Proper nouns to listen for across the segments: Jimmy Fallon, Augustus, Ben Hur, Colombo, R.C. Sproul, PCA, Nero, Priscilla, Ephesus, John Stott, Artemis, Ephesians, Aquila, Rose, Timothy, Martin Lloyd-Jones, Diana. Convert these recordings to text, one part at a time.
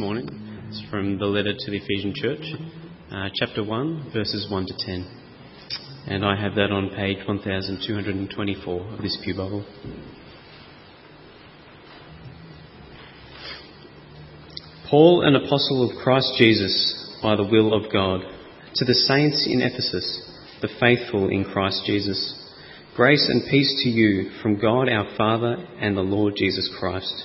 morning. It's from the letter to the Ephesian church, chapter 1, verses 1 to 10. And I have that on page 1224 of this pew Bible. Paul, an apostle of Christ Jesus, by the will of God, to the saints in Ephesus, the faithful in Christ Jesus, grace and peace to you from God our Father and the Lord Jesus Christ.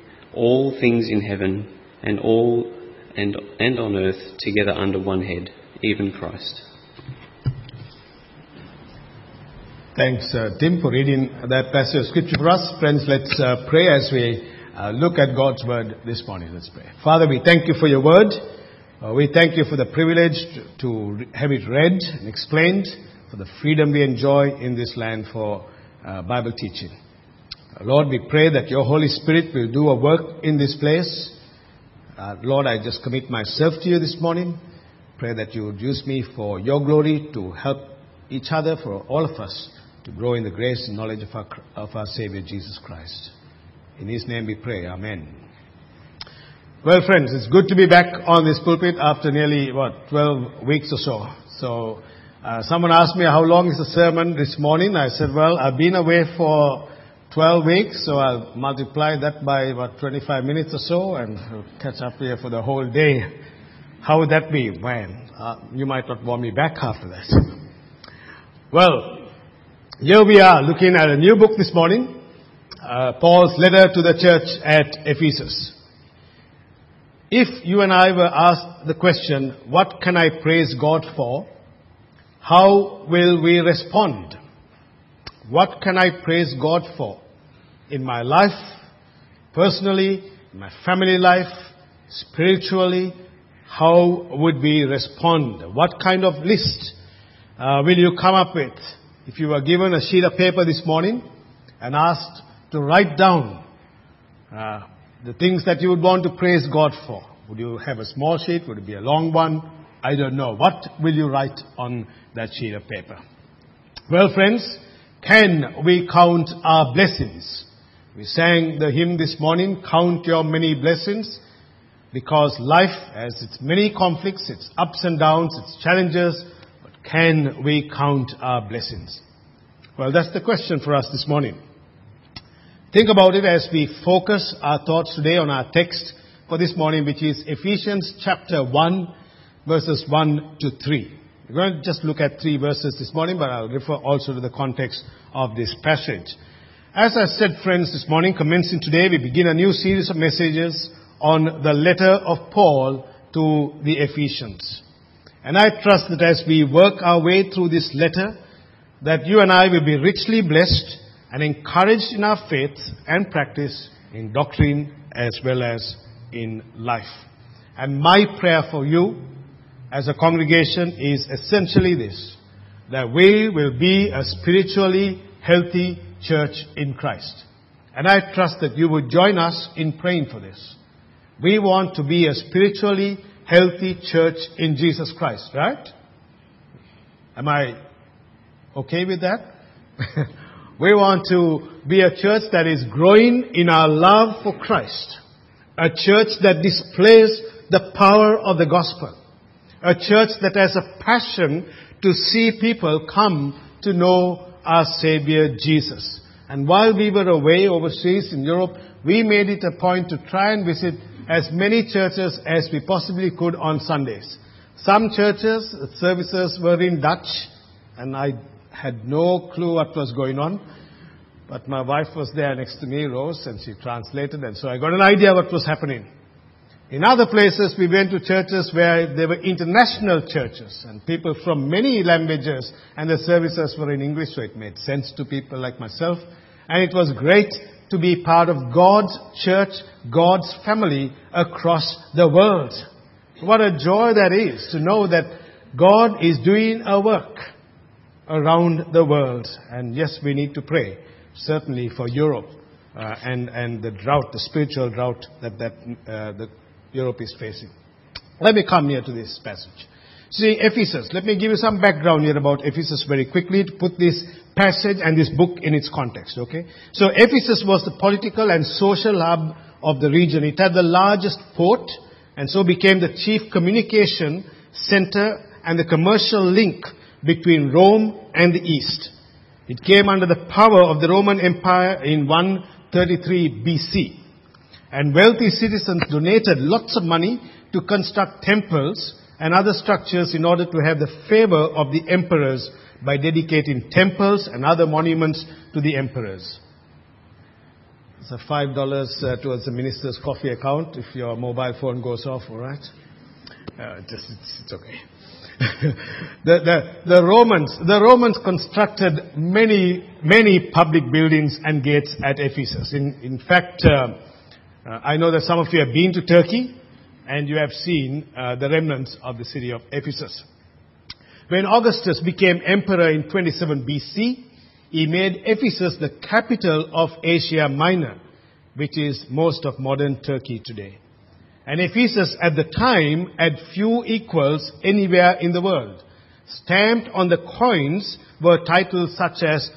all things in heaven and all and on earth together under one head, even Christ. Thanks, Tim, for reading that passage of scripture for us. Friends, let's pray as we look at God's word this morning. Let's pray. Father, we thank you for your word. We thank you for the privilege to have it read and explained, for the freedom we enjoy in this land for Bible teaching. Lord, we pray that your Holy Spirit will do a work in this place. Lord, I just commit myself to you this morning. Pray that you would use me for your glory, to help each other, for all of us, to grow in the grace and knowledge of our Savior Jesus Christ. In his name we pray. Amen. Well, friends, it's good to be back on this pulpit after nearly, 12 weeks or so. So someone asked me, how long is the sermon this morning? I said, well, I've been away for 12 weeks, so I'll multiply that by about 25 minutes or so and catch up here for the whole day. How would that be? Man, you might not want me back after that. Well, here we are looking at a new book this morning, Paul's letter to the church at Ephesus. If you and I were asked the question, what can I praise God for? How will we respond? What can I praise God for in my life, personally, in my family life, spiritually? How would we respond? What kind of list will you come up with? If you were given a sheet of paper this morning and asked to write down the things that you would want to praise God for, would you have a small sheet? Would it be a long one? I don't know. What will you write on that sheet of paper? Well, friends, can we count our blessings? We sang the hymn this morning, Count Your Many Blessings, because life has its many conflicts, its ups and downs, its challenges, but can we count our blessings? Well, that's the question for us this morning. Think about it as we focus our thoughts today on our text for this morning, which is Ephesians chapter 1, verses 1 to 3. We're going to just look at three verses this morning, but I'll refer also to the context of this passage. As I said, friends, this morning, commencing today, we begin a new series of messages on the letter of Paul to the Ephesians. And I trust that as we work our way through this letter, that you and I will be richly blessed and encouraged in our faith and practice, in doctrine as well as in life. And my prayer for you as a congregation is essentially this, that we will be a spiritually healthy church in Christ. And I trust that you would join us in praying for this. We want to be a spiritually healthy church in Jesus Christ, right? Am I okay with that? We want to be a church that is growing in our love for Christ, a church that displays the power of the gospel, a church that has a passion to see people come to know our Savior Jesus. And while we were away overseas in Europe, we made it a point to try and visit as many churches as we possibly could on Sundays. Some churches, services were in Dutch, and I had no clue what was going on. But my wife was there next to me, Rose, and she translated, and so I got an idea what was happening. In other places, we went to churches where they were international churches, and people from many languages, and the services were in English, so it made sense to people like myself. And it was great to be part of God's church, God's family across the world. What a joy that is, to know that God is doing a work around the world. And yes, we need to pray, certainly for Europe and the drought, the spiritual drought that Europe is facing. Let me come here to this passage. See, Ephesus. Let me give you some background here about Ephesus very quickly to put this passage and this book in its context, okay? So Ephesus was the political and social hub of the region. It had the largest port, and so became the chief communication center and the commercial link between Rome and the East. It came under the power of the Roman Empire in 133 BC. And wealthy citizens donated lots of money to construct temples and other structures in order to have the favor of the emperors by dedicating temples and other monuments to the emperors. It's $5 towards the minister's coffee account if your mobile phone goes off, all right? It's okay. The Romans constructed many public buildings and gates at Ephesus. In fact, I know that some of you have been to Turkey and you have seen the remnants of the city of Ephesus. When Augustus became emperor in 27 BC, he made Ephesus the capital of Asia Minor, which is most of modern Turkey today. And Ephesus at the time had few equals anywhere in the world. Stamped on the coins were titles such as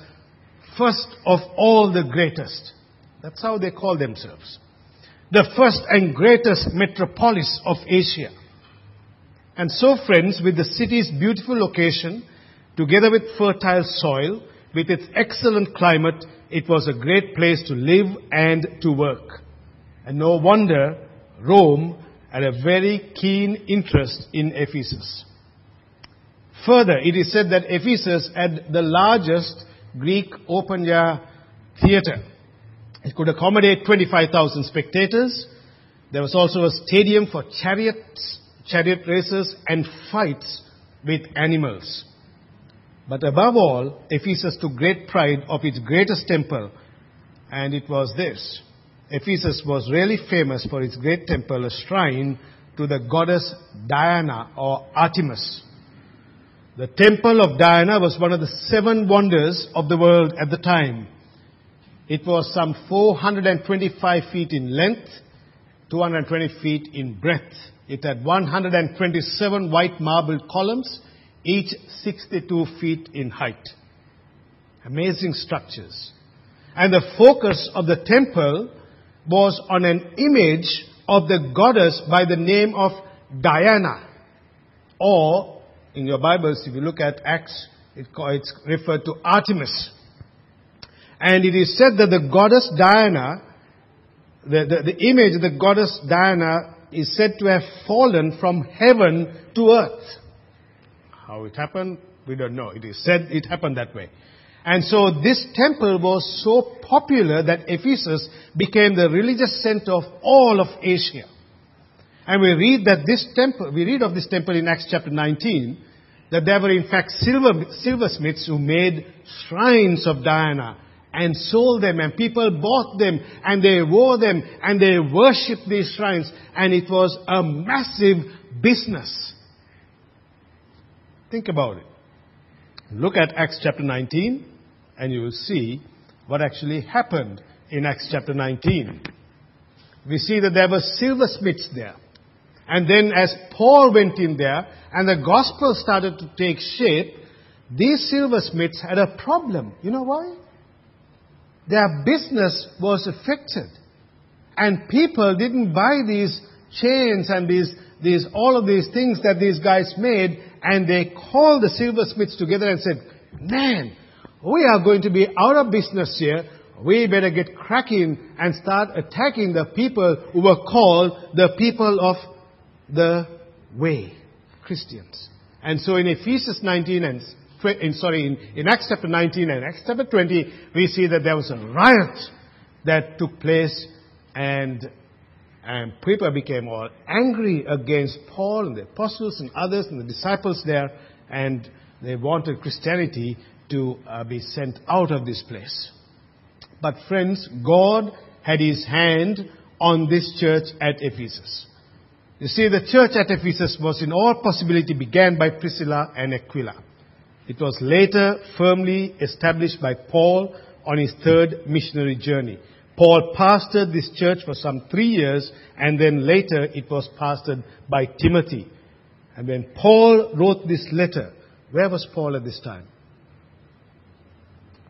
First of All the Greatest. That's how they call themselves. The first and greatest metropolis of Asia. And so, friends, with the city's beautiful location, together with fertile soil, with its excellent climate, it was a great place to live and to work. And no wonder Rome had a very keen interest in Ephesus. Further, it is said that Ephesus had the largest Greek open-air theatre. It could accommodate 25,000 spectators. There was also a stadium for chariot races and fights with animals. But above all, Ephesus took great pride of its greatest temple, and it was this. Ephesus was really famous for its great temple, a shrine to the goddess Diana or Artemis. The temple of Diana was one of the 7 wonders of the world at the time. It was some 425 feet in length, 220 feet in breadth. It had 127 white marble columns, each 62 feet in height. Amazing structures. And the focus of the temple was on an image of the goddess by the name of Diana. Or, in your Bibles, if you look at Acts, it's referred to Artemis. And it is said that the goddess Diana, the image of the goddess Diana is said to have fallen from heaven to earth. How it happened, we don't know. It is said it happened that way. And so this temple was so popular that Ephesus became the religious center of all of Asia. And we read of this temple in Acts chapter 19, that there were in fact silversmiths who made shrines of Diana and sold them, and people bought them, and they wore them, and they worshipped these shrines, and it was a massive business. Think about it. Look at Acts chapter 19 and you will see what actually happened in Acts chapter 19. We see that there were silversmiths there. And then as Paul went in there and the gospel started to take shape, these silversmiths had a problem. You know why? Their business was affected. And people didn't buy these chains and these all of these things that these guys made, and they called the silversmiths together and said, "Man, we are going to be out of business here. We better get cracking and start attacking the people who were called the people of the way." Christians. And so in Ephesians 19 and in Acts chapter 19 and Acts chapter 20, we see that there was a riot that took place, and people became all angry against Paul and the apostles and others and the disciples there, and they wanted Christianity to be sent out of this place. But friends, God had his hand on this church at Ephesus. You see, the church at Ephesus was in all possibility began by Priscilla and Aquila. It was later firmly established by Paul on his third missionary journey. Paul pastored this church for some 3 years, and then later it was pastored by Timothy. And when Paul wrote this letter, where was Paul at this time?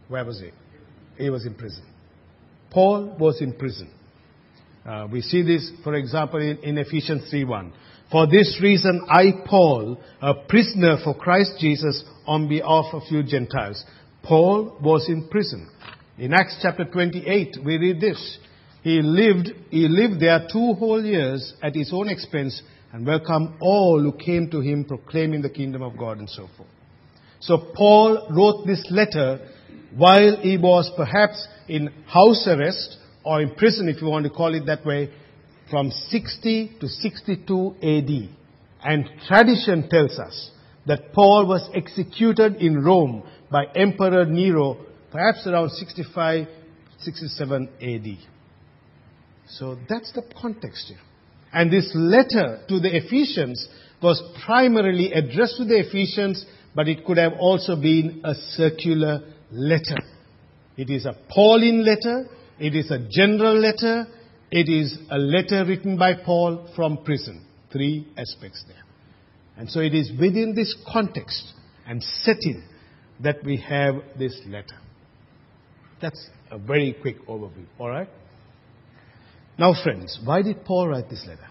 Where was he? He was in prison. Paul was in prison. We see this, for example, in Ephesians 3:1. For this reason, I, Paul, a prisoner for Christ Jesus, on behalf of you Gentiles. Paul was in prison. In Acts chapter 28, we read this. He lived there 2 whole years at his own expense and welcomed all who came to him proclaiming the kingdom of God and so forth. So Paul wrote this letter while he was perhaps in house arrest or in prison, if you want to call it that way, from 60 to 62 AD. And tradition tells us that Paul was executed in Rome by Emperor Nero, perhaps around 65, 67 AD. So that's the context here. And this letter to the Ephesians was primarily addressed to the Ephesians, but it could have also been a circular letter. It is a Pauline letter. It is a general letter. It is a letter written by Paul from prison. 3 aspects there. And so it is within this context and setting that we have this letter. That's a very quick overview, all right? Now, friends, why did Paul write this letter?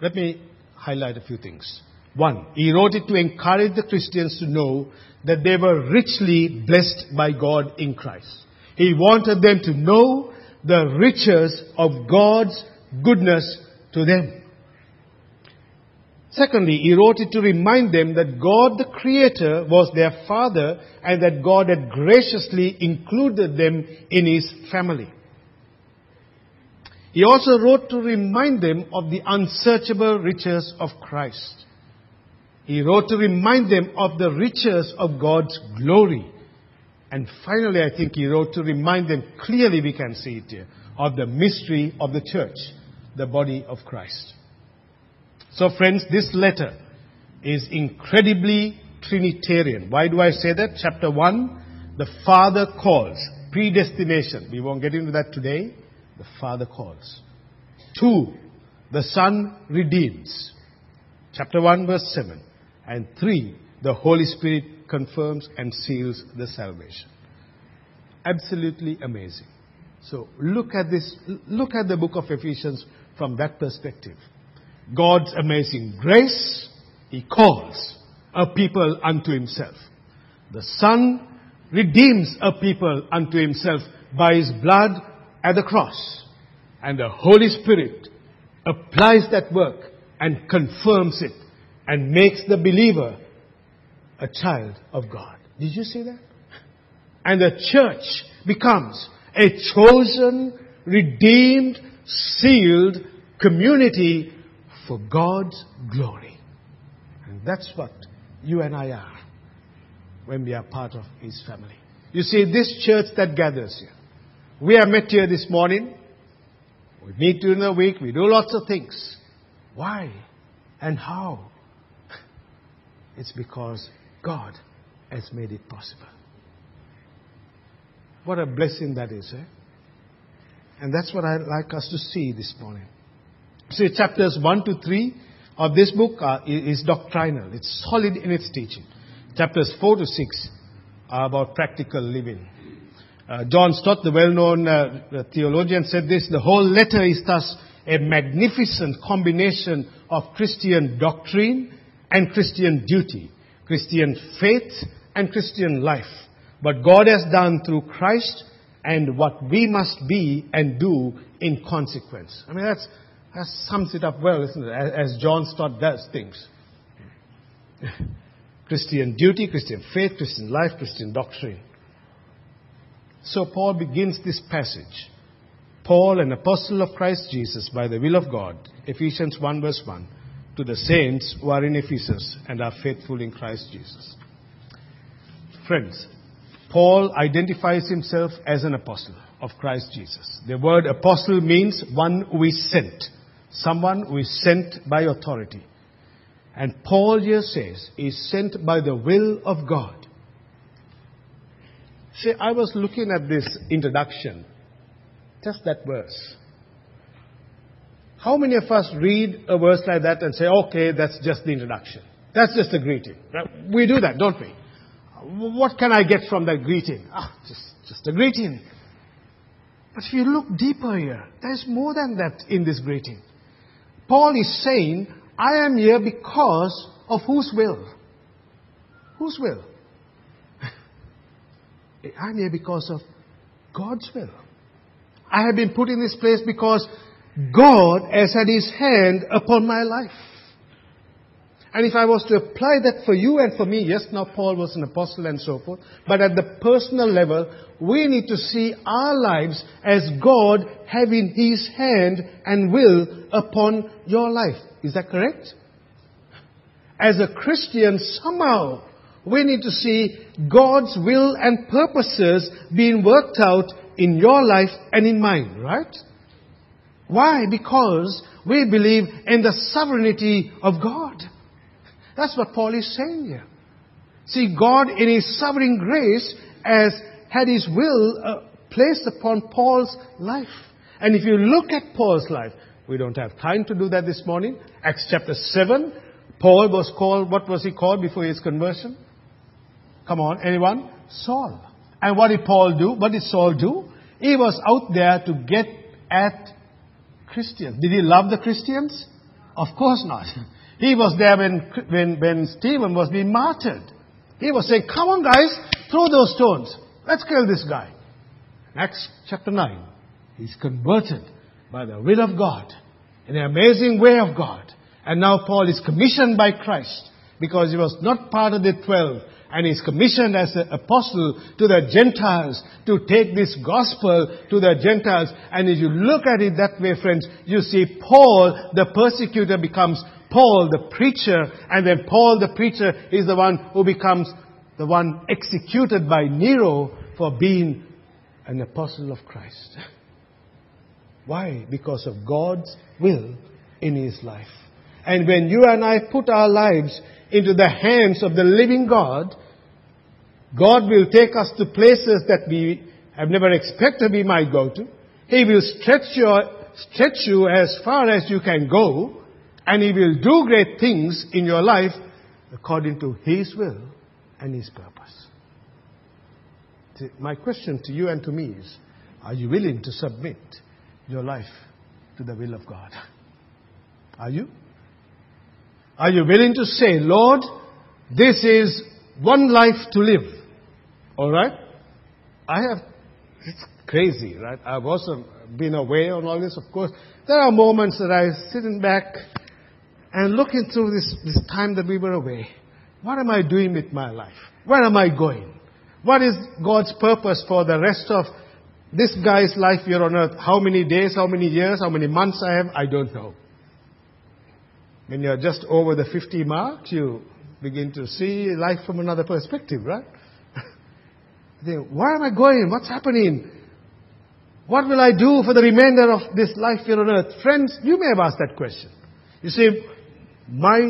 Let me highlight a few things. 1, he wrote it to encourage the Christians to know that they were richly blessed by God in Christ. He wanted them to know the riches of God's goodness to them. Secondly, he wrote it to remind them that God the Creator was their Father and that God had graciously included them in His family. He also wrote to remind them of the unsearchable riches of Christ. He wrote to remind them of the riches of God's glory. And finally, I think he wrote to remind them, clearly we can see it here, of the mystery of the church, the body of Christ. So friends, this letter is incredibly Trinitarian. Why do I say that? Chapter 1, the Father calls. Predestination. We won't get into that today. The Father calls. 2, the Son redeems. Chapter 1, verse 7. And 3, the Holy Spirit confirms and seals the salvation. Absolutely amazing. So look at this. Look at the book of Ephesians from that perspective. God's amazing grace, He calls a people unto Himself. The Son redeems a people unto Himself by His blood at the cross. And the Holy Spirit applies that work and confirms it and makes the believer a child of God. Did you see that? And the church becomes a chosen, redeemed, sealed community for God's glory. And that's what you and I are when we are part of His family. You see, this church that gathers here, we are met here this morning, we meet during the week, we do lots of things. Why and how? It's because God has made it possible. What a blessing that is, eh? And that's what I'd like us to see this morning. See, chapters 1 to 3 of this book is doctrinal. It's solid in its teaching. Chapters 4 to 6 are about practical living. John Stott, the well-known theologian, said this: the whole letter is thus a magnificent combination of Christian doctrine and Christian duty, Christian faith and Christian life. What God has done through Christ and what we must be and do in consequence. I mean, that sums it up well, isn't it? As John Stott does things. Christian duty, Christian faith, Christian life, Christian doctrine. So Paul begins this passage. Paul, an apostle of Christ Jesus, by the will of God, Ephesians 1 verse 1, to the saints who are in Ephesus and are faithful in Christ Jesus. Friends, Paul identifies himself as an apostle of Christ Jesus. The word apostle means one who is sent, someone who is sent by authority. And Paul here says, is sent by the will of God. See, I was looking at this introduction, just that verse. How many of us read a verse like that and say, okay, that's just the introduction. That's just the greeting. Right? We do that, don't we? What can I get from that greeting? Just a greeting. But if you look deeper here, there's more than that in this greeting. Paul is saying, I am here because of whose will? Whose will? I'm here because of God's will. I have been put in this place because God has had His hand upon my life. And if I was to apply that for you and for me, yes, now Paul was an apostle and so forth, but at the personal level, we need to see our lives as God having His hand and will upon your life. Is that correct? As a Christian, somehow, we need to see God's will and purposes being worked out in your life and in mine, right? Why? Because we believe in the sovereignty of God. That's what Paul is saying here. See, God in His sovereign grace has had His will placed upon Paul's life. And if you look at Paul's life, we don't have time to do that this morning. Acts chapter 7, Paul was called, what was he called before his conversion? Come on, anyone? Saul. And what did Paul do? What did Saul do? He was out there to get at Christians. Did he love the Christians? Of course not. He was there when Stephen was being martyred. He was saying, come on guys, throw those stones. Let's kill this guy. Acts chapter 9. He's converted by the will of God, in an amazing way of God. And now Paul is commissioned by Christ because he was not part of the 12. And he's commissioned as an apostle to the Gentiles to take this gospel to the Gentiles. And if you look at it that way, friends, you see Paul, the persecutor, becomes Paul, the preacher. And then Paul, the preacher, is the one who becomes the one executed by Nero for being an apostle of Christ. Why? Because of God's will in his life. And when you and I put our lives into the hands of the living God, God will take us to places that we have never expected we might go to. He will stretch you as far as you can go, and He will do great things in your life according to His will and His purpose. My question to you and to me is, are you willing to submit your life to the will of God? Are you? Are you willing to say, Lord, this is one life to live? All right? It's crazy, right? I've also been away on all this, of course. There are moments that I'm sitting back and looking through this time that we were away. What am I doing with my life? Where am I going? What is God's purpose for the rest of this guy's life here on earth? How many days, how many years, how many months I have? I don't know. When you're just over the 50 mark, you begin to see life from another perspective, right? Where am I going? What's happening? What will I do for the remainder of this life here on earth? Friends, you may have asked that question. You see, my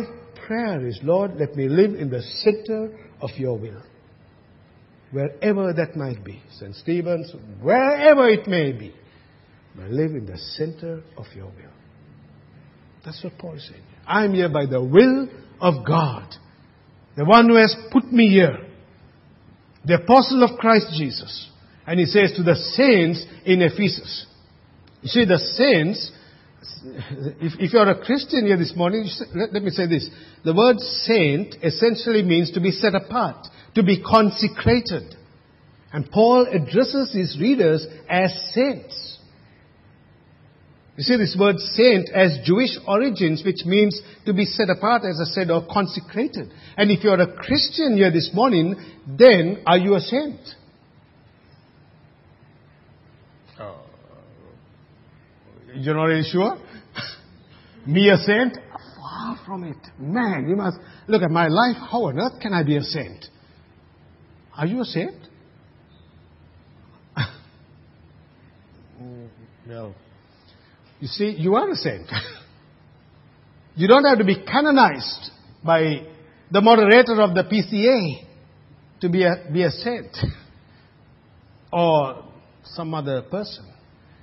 prayer is, Lord, let me live in the center of your will. Wherever that might be. St. Stephen's, wherever it may be. But live in the center of your will. That's what Paul said. I'm here by the will of God. The one who has put me here. The apostle of Christ Jesus. And he says to the saints in Ephesus. You see, the saints, if you're a Christian here this morning, let me say this. The word saint essentially means to be set apart, to be consecrated. And Paul addresses his readers as saints. You see this word saint as Jewish origins, which means to be set apart, as I said, or consecrated. And if you're a Christian here this morning, then are you a saint? You're not really sure? Me a saint? Far from it. Man, you must look at my life. How on earth can I be a saint? Are you a saint? No. You see, you are a saint. You don't have to be canonized by the moderator of the PCA to be a saint or some other person.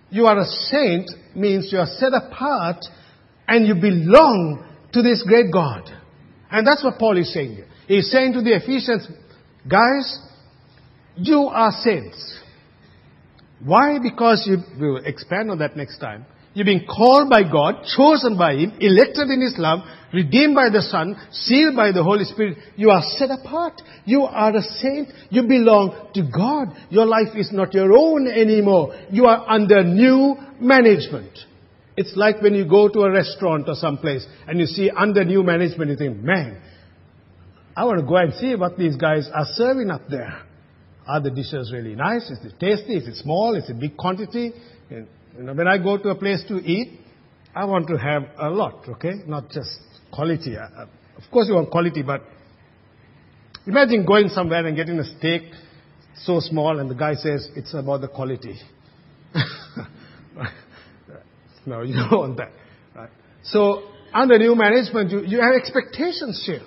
You are a saint means you are set apart and you belong to this great God. And that's what Paul is saying here. He's saying to the Ephesians, guys, you are saints. Why? Because we will expand on that next time. You've been called by God, chosen by Him, elected in His love, redeemed by the Son, sealed by the Holy Spirit. You are set apart. You are a saint. You belong to God. Your life is not your own anymore. You are under new management. It's like when you go to a restaurant or someplace and you see under new management, you think, man, I want to go and see what these guys are serving up there. Are the dishes really nice? Is it tasty? Is it small? Is it big quantity? When I go to a place to eat, I want to have a lot, okay? Not just quality. Of course you want quality, but imagine going somewhere and getting a steak so small and the guy says, it's about the quality. No, you don't want that. Right? So, under new management, you have expectations here.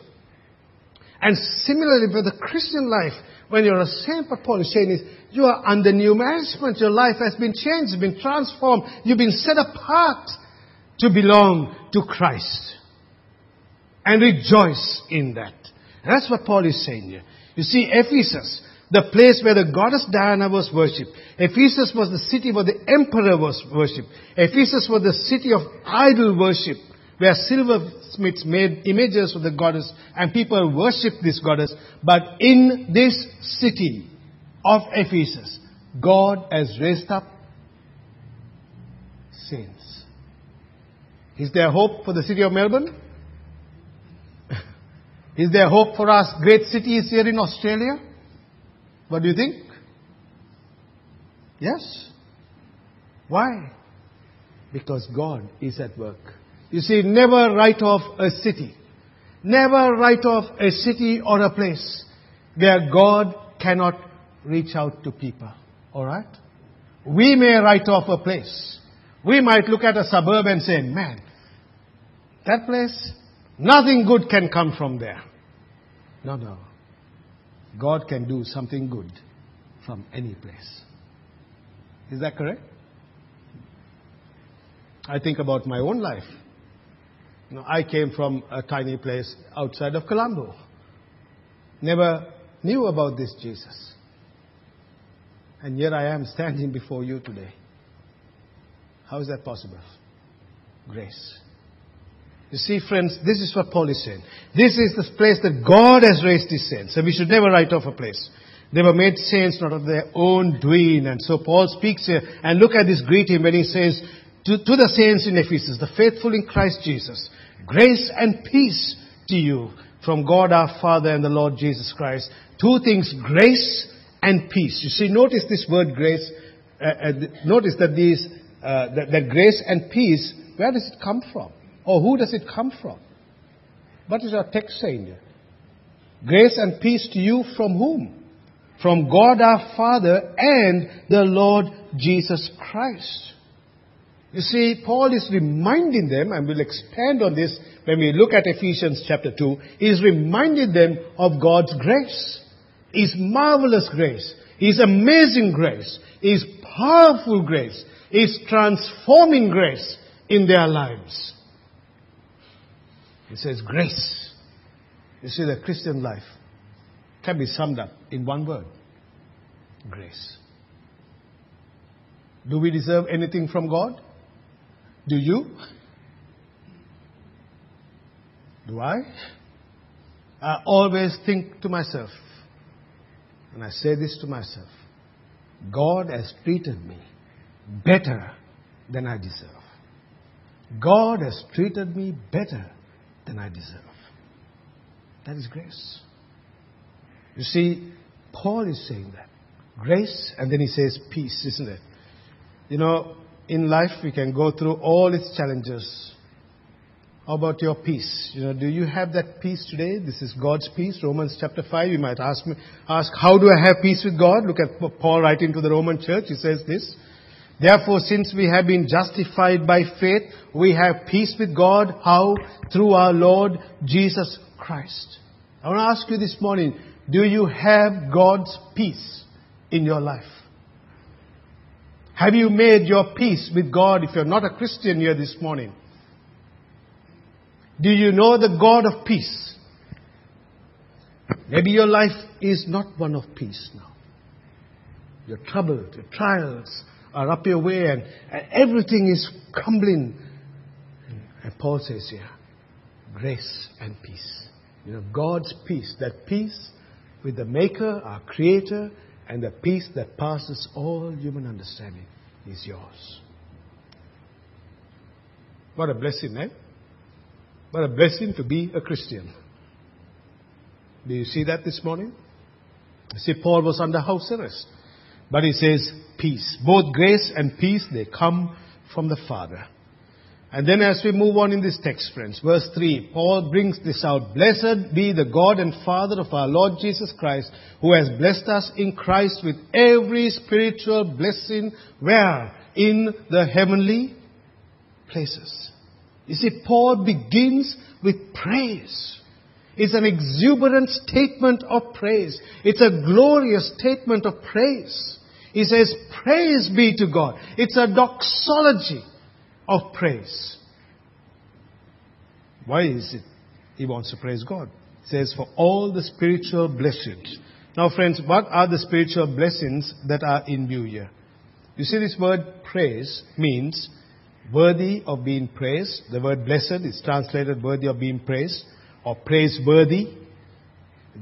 And similarly with the Christian life, when you're a saint, what Paul is saying is, you are under new management. Your life has been changed, it's been transformed. You've been set apart to belong to Christ. And rejoice in that. And that's what Paul is saying here. You see, Ephesus, the place where the goddess Diana was worshipped. Ephesus was the city where the emperor was worshipped. Ephesus was the city of idol worship, where silversmiths made images of the goddess and people worshipped this goddess. But in this city of Ephesus, God has raised up saints. Is there hope for the city of Melbourne? Is there hope for us great cities here in Australia? What do you think? Yes. Why? Because God is at work. You see, never write off a city. Never write off a city or a place where God cannot reach out to people. Alright? We may write off a place. We might look at a suburb and say, man, that place, nothing good can come from there. No. God can do something good from any place. Is that correct? I think about my own life. I came from a tiny place outside of Colombo. Never knew about this Jesus. And yet I am standing before you today. How is that possible? Grace. You see, friends, this is what Paul is saying. This is the place that God has raised His saints. So we should never write off a place. They were made saints not of their own doing. And so Paul speaks here. And look at this greeting when he says, to the saints in Ephesus, the faithful in Christ Jesus, grace and peace to you from God our Father and the Lord Jesus Christ. Two things, grace and peace. You see, notice this word grace. Notice that that grace and peace, where does it come from? Or who does it come from? What is our text saying here? Grace and peace to you from whom? From God our Father and the Lord Jesus Christ. You see, Paul is reminding them, and we'll expand on this when we look at Ephesians chapter 2, he's reminding them of God's grace. His marvelous grace. His amazing grace. His powerful grace. His transforming grace in their lives. He says grace. You see, the Christian life can be summed up in one word. Grace. Do we deserve anything from God? Do you? Do I? I always think to myself, and I say this to myself, God has treated me better than I deserve. God has treated me better than I deserve. That is grace. You see, Paul is saying that. Grace, and then he says peace, isn't it? You know, in life we can go through all its challenges. How about your peace? You know, do you have that peace today? This is God's peace, Romans chapter 5. You might ask, how do I have peace with God? Look at Paul writing to the Roman church. He says this, therefore, since we have been justified by faith, we have peace with God. How? Through our Lord Jesus Christ. I want to ask you this morning, do you have God's peace in your life? Have you made your peace with God? If you're not a Christian here this morning, do you know the God of peace? Maybe your life is not one of peace now. You're troubled, your trials are up your way, and everything is crumbling. And Paul says here, grace and peace. You know, God's peace, that peace with the Maker, our Creator, and the peace that passes all human understanding is yours. What a blessing, eh? What a blessing to be a Christian. Do you see that this morning? You see, Paul was under house arrest. But he says, peace. Both grace and peace, they come from the Father. And then as we move on in this text, friends, verse 3, Paul brings this out. Blessed be the God and Father of our Lord Jesus Christ, who has blessed us in Christ with every spiritual blessing, where? In the heavenly places. You see, Paul begins with praise. It's an exuberant statement of praise. It's a glorious statement of praise. He says, praise be to God. It's a doxology of praise. Why is it he wants to praise God? It says, for all the spiritual blessings. Now, friends, what are the spiritual blessings that are in view here? You see, this word praise means worthy of being praised. The word blessed is translated worthy of being praised, or praiseworthy.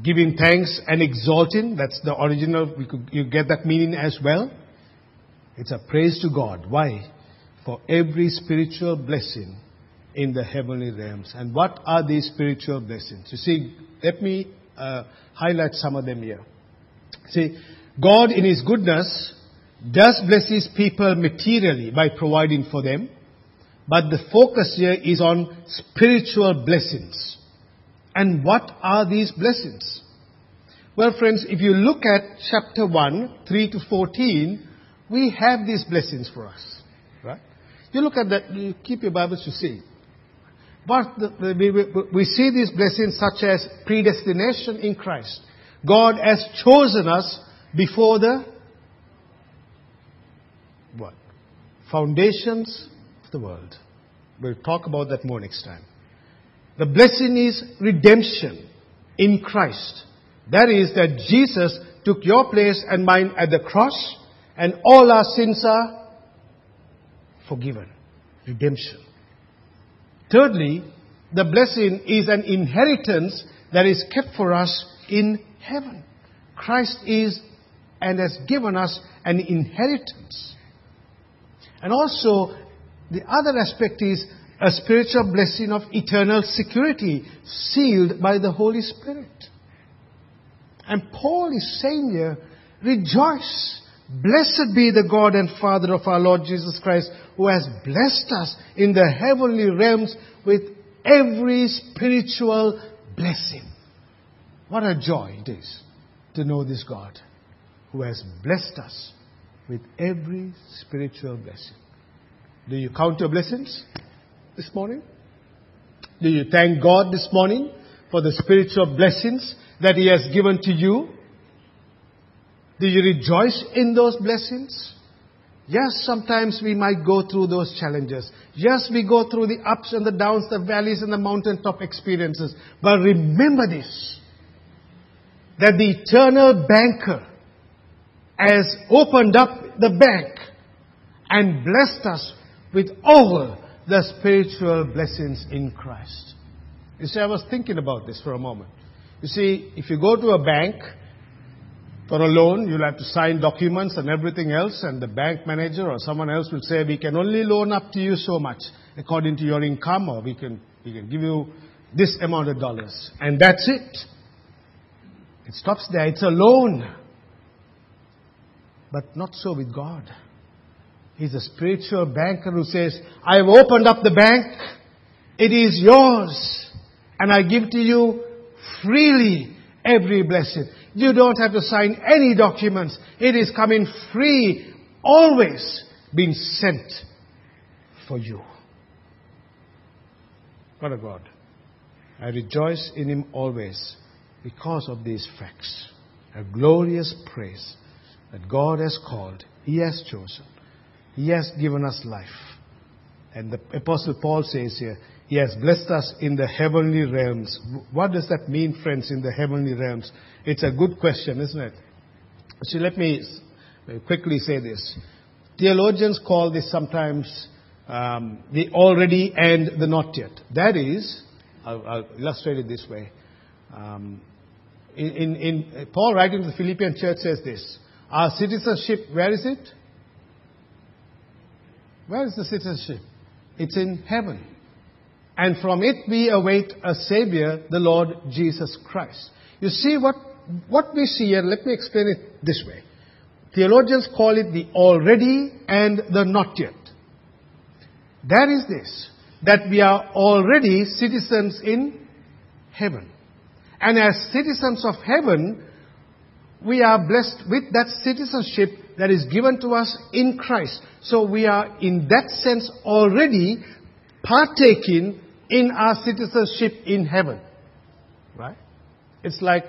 Giving thanks and exalting, that's the original. You get that meaning as well. It's a praise to God. Why? For every spiritual blessing in the heavenly realms. And what are these spiritual blessings? You see, let me highlight some of them here. See, God in His goodness does bless His people materially by providing for them, but the focus here is on spiritual blessings. And what are these blessings? Well, friends, if you look at chapter 1, 3 to 14, we have these blessings for us, right? You look at that, you keep your Bibles to see. But we see these blessings such as predestination in Christ. God has chosen us before the what? Foundations of the world. We'll talk about that more next time. The blessing is redemption in Christ. That is that Jesus took your place and mine at the cross, and all our sins are forgiven. Redemption. Thirdly, the blessing is an inheritance that is kept for us in heaven. Christ is and has given us an inheritance. And also, the other aspect is a spiritual blessing of eternal security, sealed by the Holy Spirit. And Paul is saying here, rejoice. Blessed be the God and Father of our Lord Jesus Christ, who has blessed us in the heavenly realms with every spiritual blessing. What a joy it is to know this God who has blessed us with every spiritual blessing. Do you count your blessings this morning? Do you thank God this morning for the spiritual blessings that He has given to you? Do you rejoice in those blessings? Yes, sometimes we might go through those challenges. Yes, we go through the ups and the downs, the valleys and the mountaintop experiences. But remember this, that the eternal banker has opened up the bank and blessed us with all the spiritual blessings in Christ. You see, I was thinking about this for a moment. You see, if you go to a bank for a loan, you'll have to sign documents and everything else, and the bank manager or someone else will say, we can only loan up to you so much. according to your income, or we can give you this amount of dollars. And that's it. It stops there. It's a loan. But not so with God. He's a spiritual banker who says, I have opened up the bank. It is yours. And I give to you freely every blessing. You don't have to sign any documents. It is coming free. Always being sent for you. God of God, I rejoice in Him always because of these facts. A glorious praise that God has called. He has chosen. He has given us life. And the Apostle Paul says here, He has blessed us in the heavenly realms. What does that mean, friends, in the heavenly realms? It's a good question, isn't it? So let me quickly say this. Theologians call this sometimes the already and the not yet. That is, I'll illustrate it this way. Paul writing to the Philippian church says this. Our citizenship, where is it? Where is the citizenship? It's in heaven. And from it we await a Savior, the Lord Jesus Christ. You see what we see here, let me explain it this way. Theologians call it the already and the not yet. That is this, that we are already citizens in heaven. And as citizens of heaven, we are blessed with that citizenship that is given to us in Christ. So we are in that sense already partaking in our citizenship in heaven. Right? It's like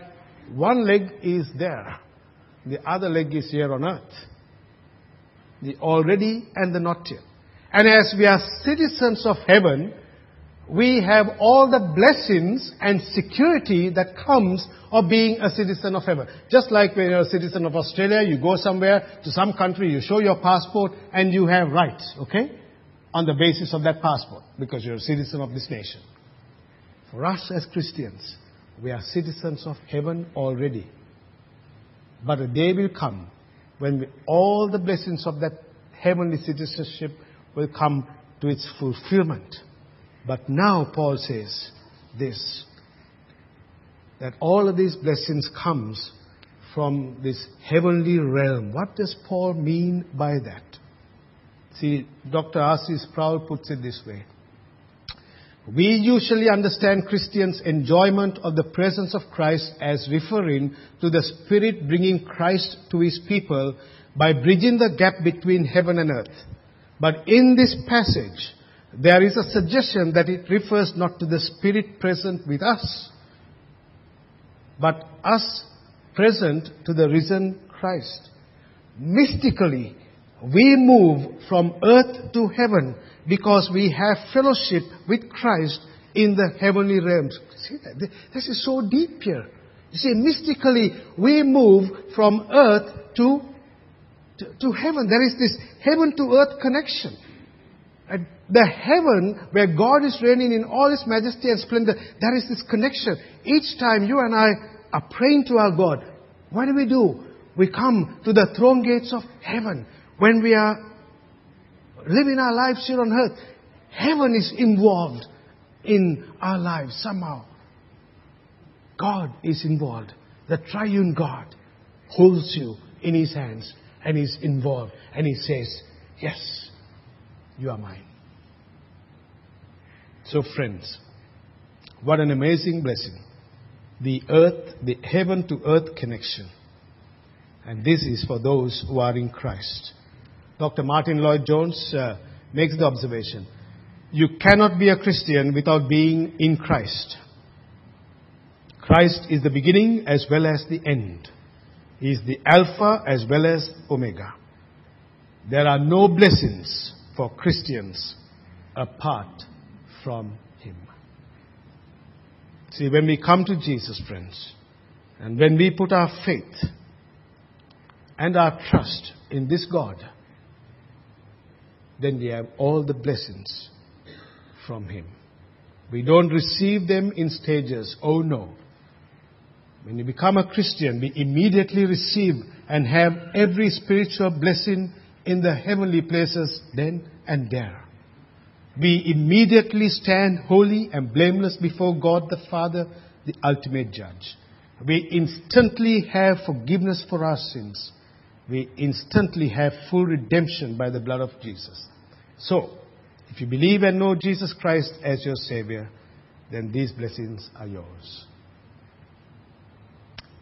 one leg is there. The other leg is here on earth. The already and the not yet. And as we are citizens of heaven, we have all the blessings and security that comes of being a citizen of heaven. Just like when you're a citizen of Australia, you go somewhere to some country, you show your passport and you have rights, okay? On the basis of that passport, because you're a citizen of this nation. For us as Christians, we are citizens of heaven already. But a day will come when all the blessings of that heavenly citizenship will come to its fulfillment. But now Paul says this, that all of these blessings comes from this heavenly realm. What does Paul mean by that? See, Dr. R.C. Sproul puts it this way. We usually understand Christians' enjoyment of the presence of Christ as referring to the Spirit bringing Christ to His people by bridging the gap between heaven and earth. But in this passage, there is a suggestion that it refers not to the Spirit present with us, but us present to the risen Christ. Mystically, we move from earth to heaven because we have fellowship with Christ in the heavenly realms. See, this is so deep here. You see, mystically, we move from earth to heaven. There is this heaven to earth connection. And the heaven where God is reigning in all His majesty and splendor, there is this connection. Each time you and I are praying to our God, what do? We come to the throne gates of heaven. When we are living our lives here on earth, heaven is involved in our lives somehow. God is involved. The triune God holds you in His hands and is involved. And He says, yes, you are mine. So friends, what an amazing blessing. The heaven to earth connection. And this is for those who are in Christ. Dr. Martin Lloyd-Jones makes the observation, you cannot be a Christian without being in Christ. Christ is the beginning as well as the end. He is the Alpha as well as Omega. There are no blessings for Christians apart from Him. See, when we come to Jesus, friends, and when we put our faith and our trust in this God, then we have all the blessings from Him. We don't receive them in stages. Oh no. When you become a Christian, we immediately receive and have every spiritual blessing in the heavenly places then and there. we immediately stand holy and blameless before God the Father, the ultimate judge. We instantly have forgiveness for our sins. We instantly have full redemption by the blood of Jesus. So, if you believe and know Jesus Christ as your Savior, then these blessings are yours.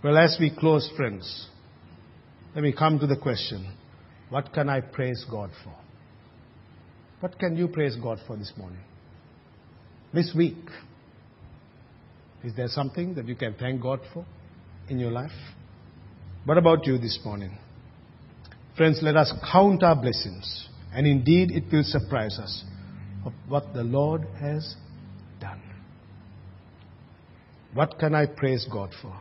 Well, as we close, friends, let me come to the question, what can I praise God for? What can you praise God for this morning? This week? Is there something that you can thank God for in your life? What about you this morning? Friends, let us count our blessings, and indeed it will surprise us of what the Lord has done. What can I praise God for?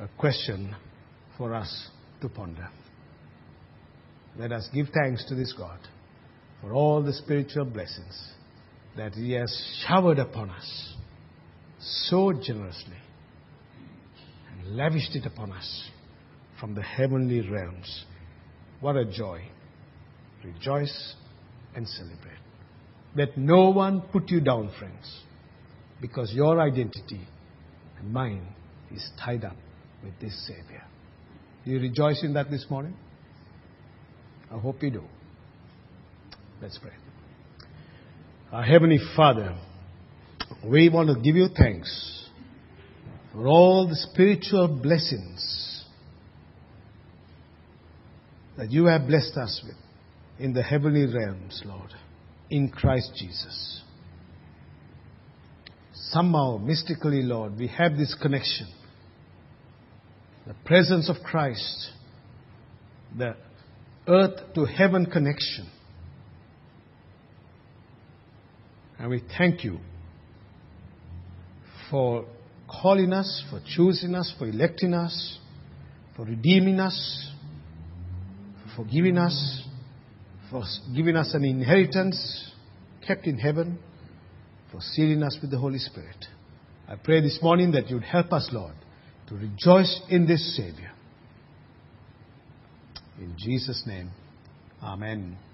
A question for us to ponder. Let us give thanks to this God for all the spiritual blessings that He has showered upon us so generously and lavished it upon us from the heavenly realms. What a joy. Rejoice and celebrate. Let no one put you down, friends, because your identity and mine is tied up with this Savior. Do you rejoice in that this morning? I hope you do. Let's pray. Our Heavenly Father, we want to give you thanks for all the spiritual blessings that you have blessed us with in the heavenly realms, Lord, in Christ Jesus. Somehow, mystically, Lord, we have this connection. The presence of Christ, the earth to heaven connection. And we thank you for calling us, for choosing us, for electing us, for redeeming us, for forgiving us, for giving us an inheritance kept in heaven, for sealing us with the Holy Spirit. I pray this morning that you would help us, Lord, to rejoice in this Savior. In Jesus' name, amen.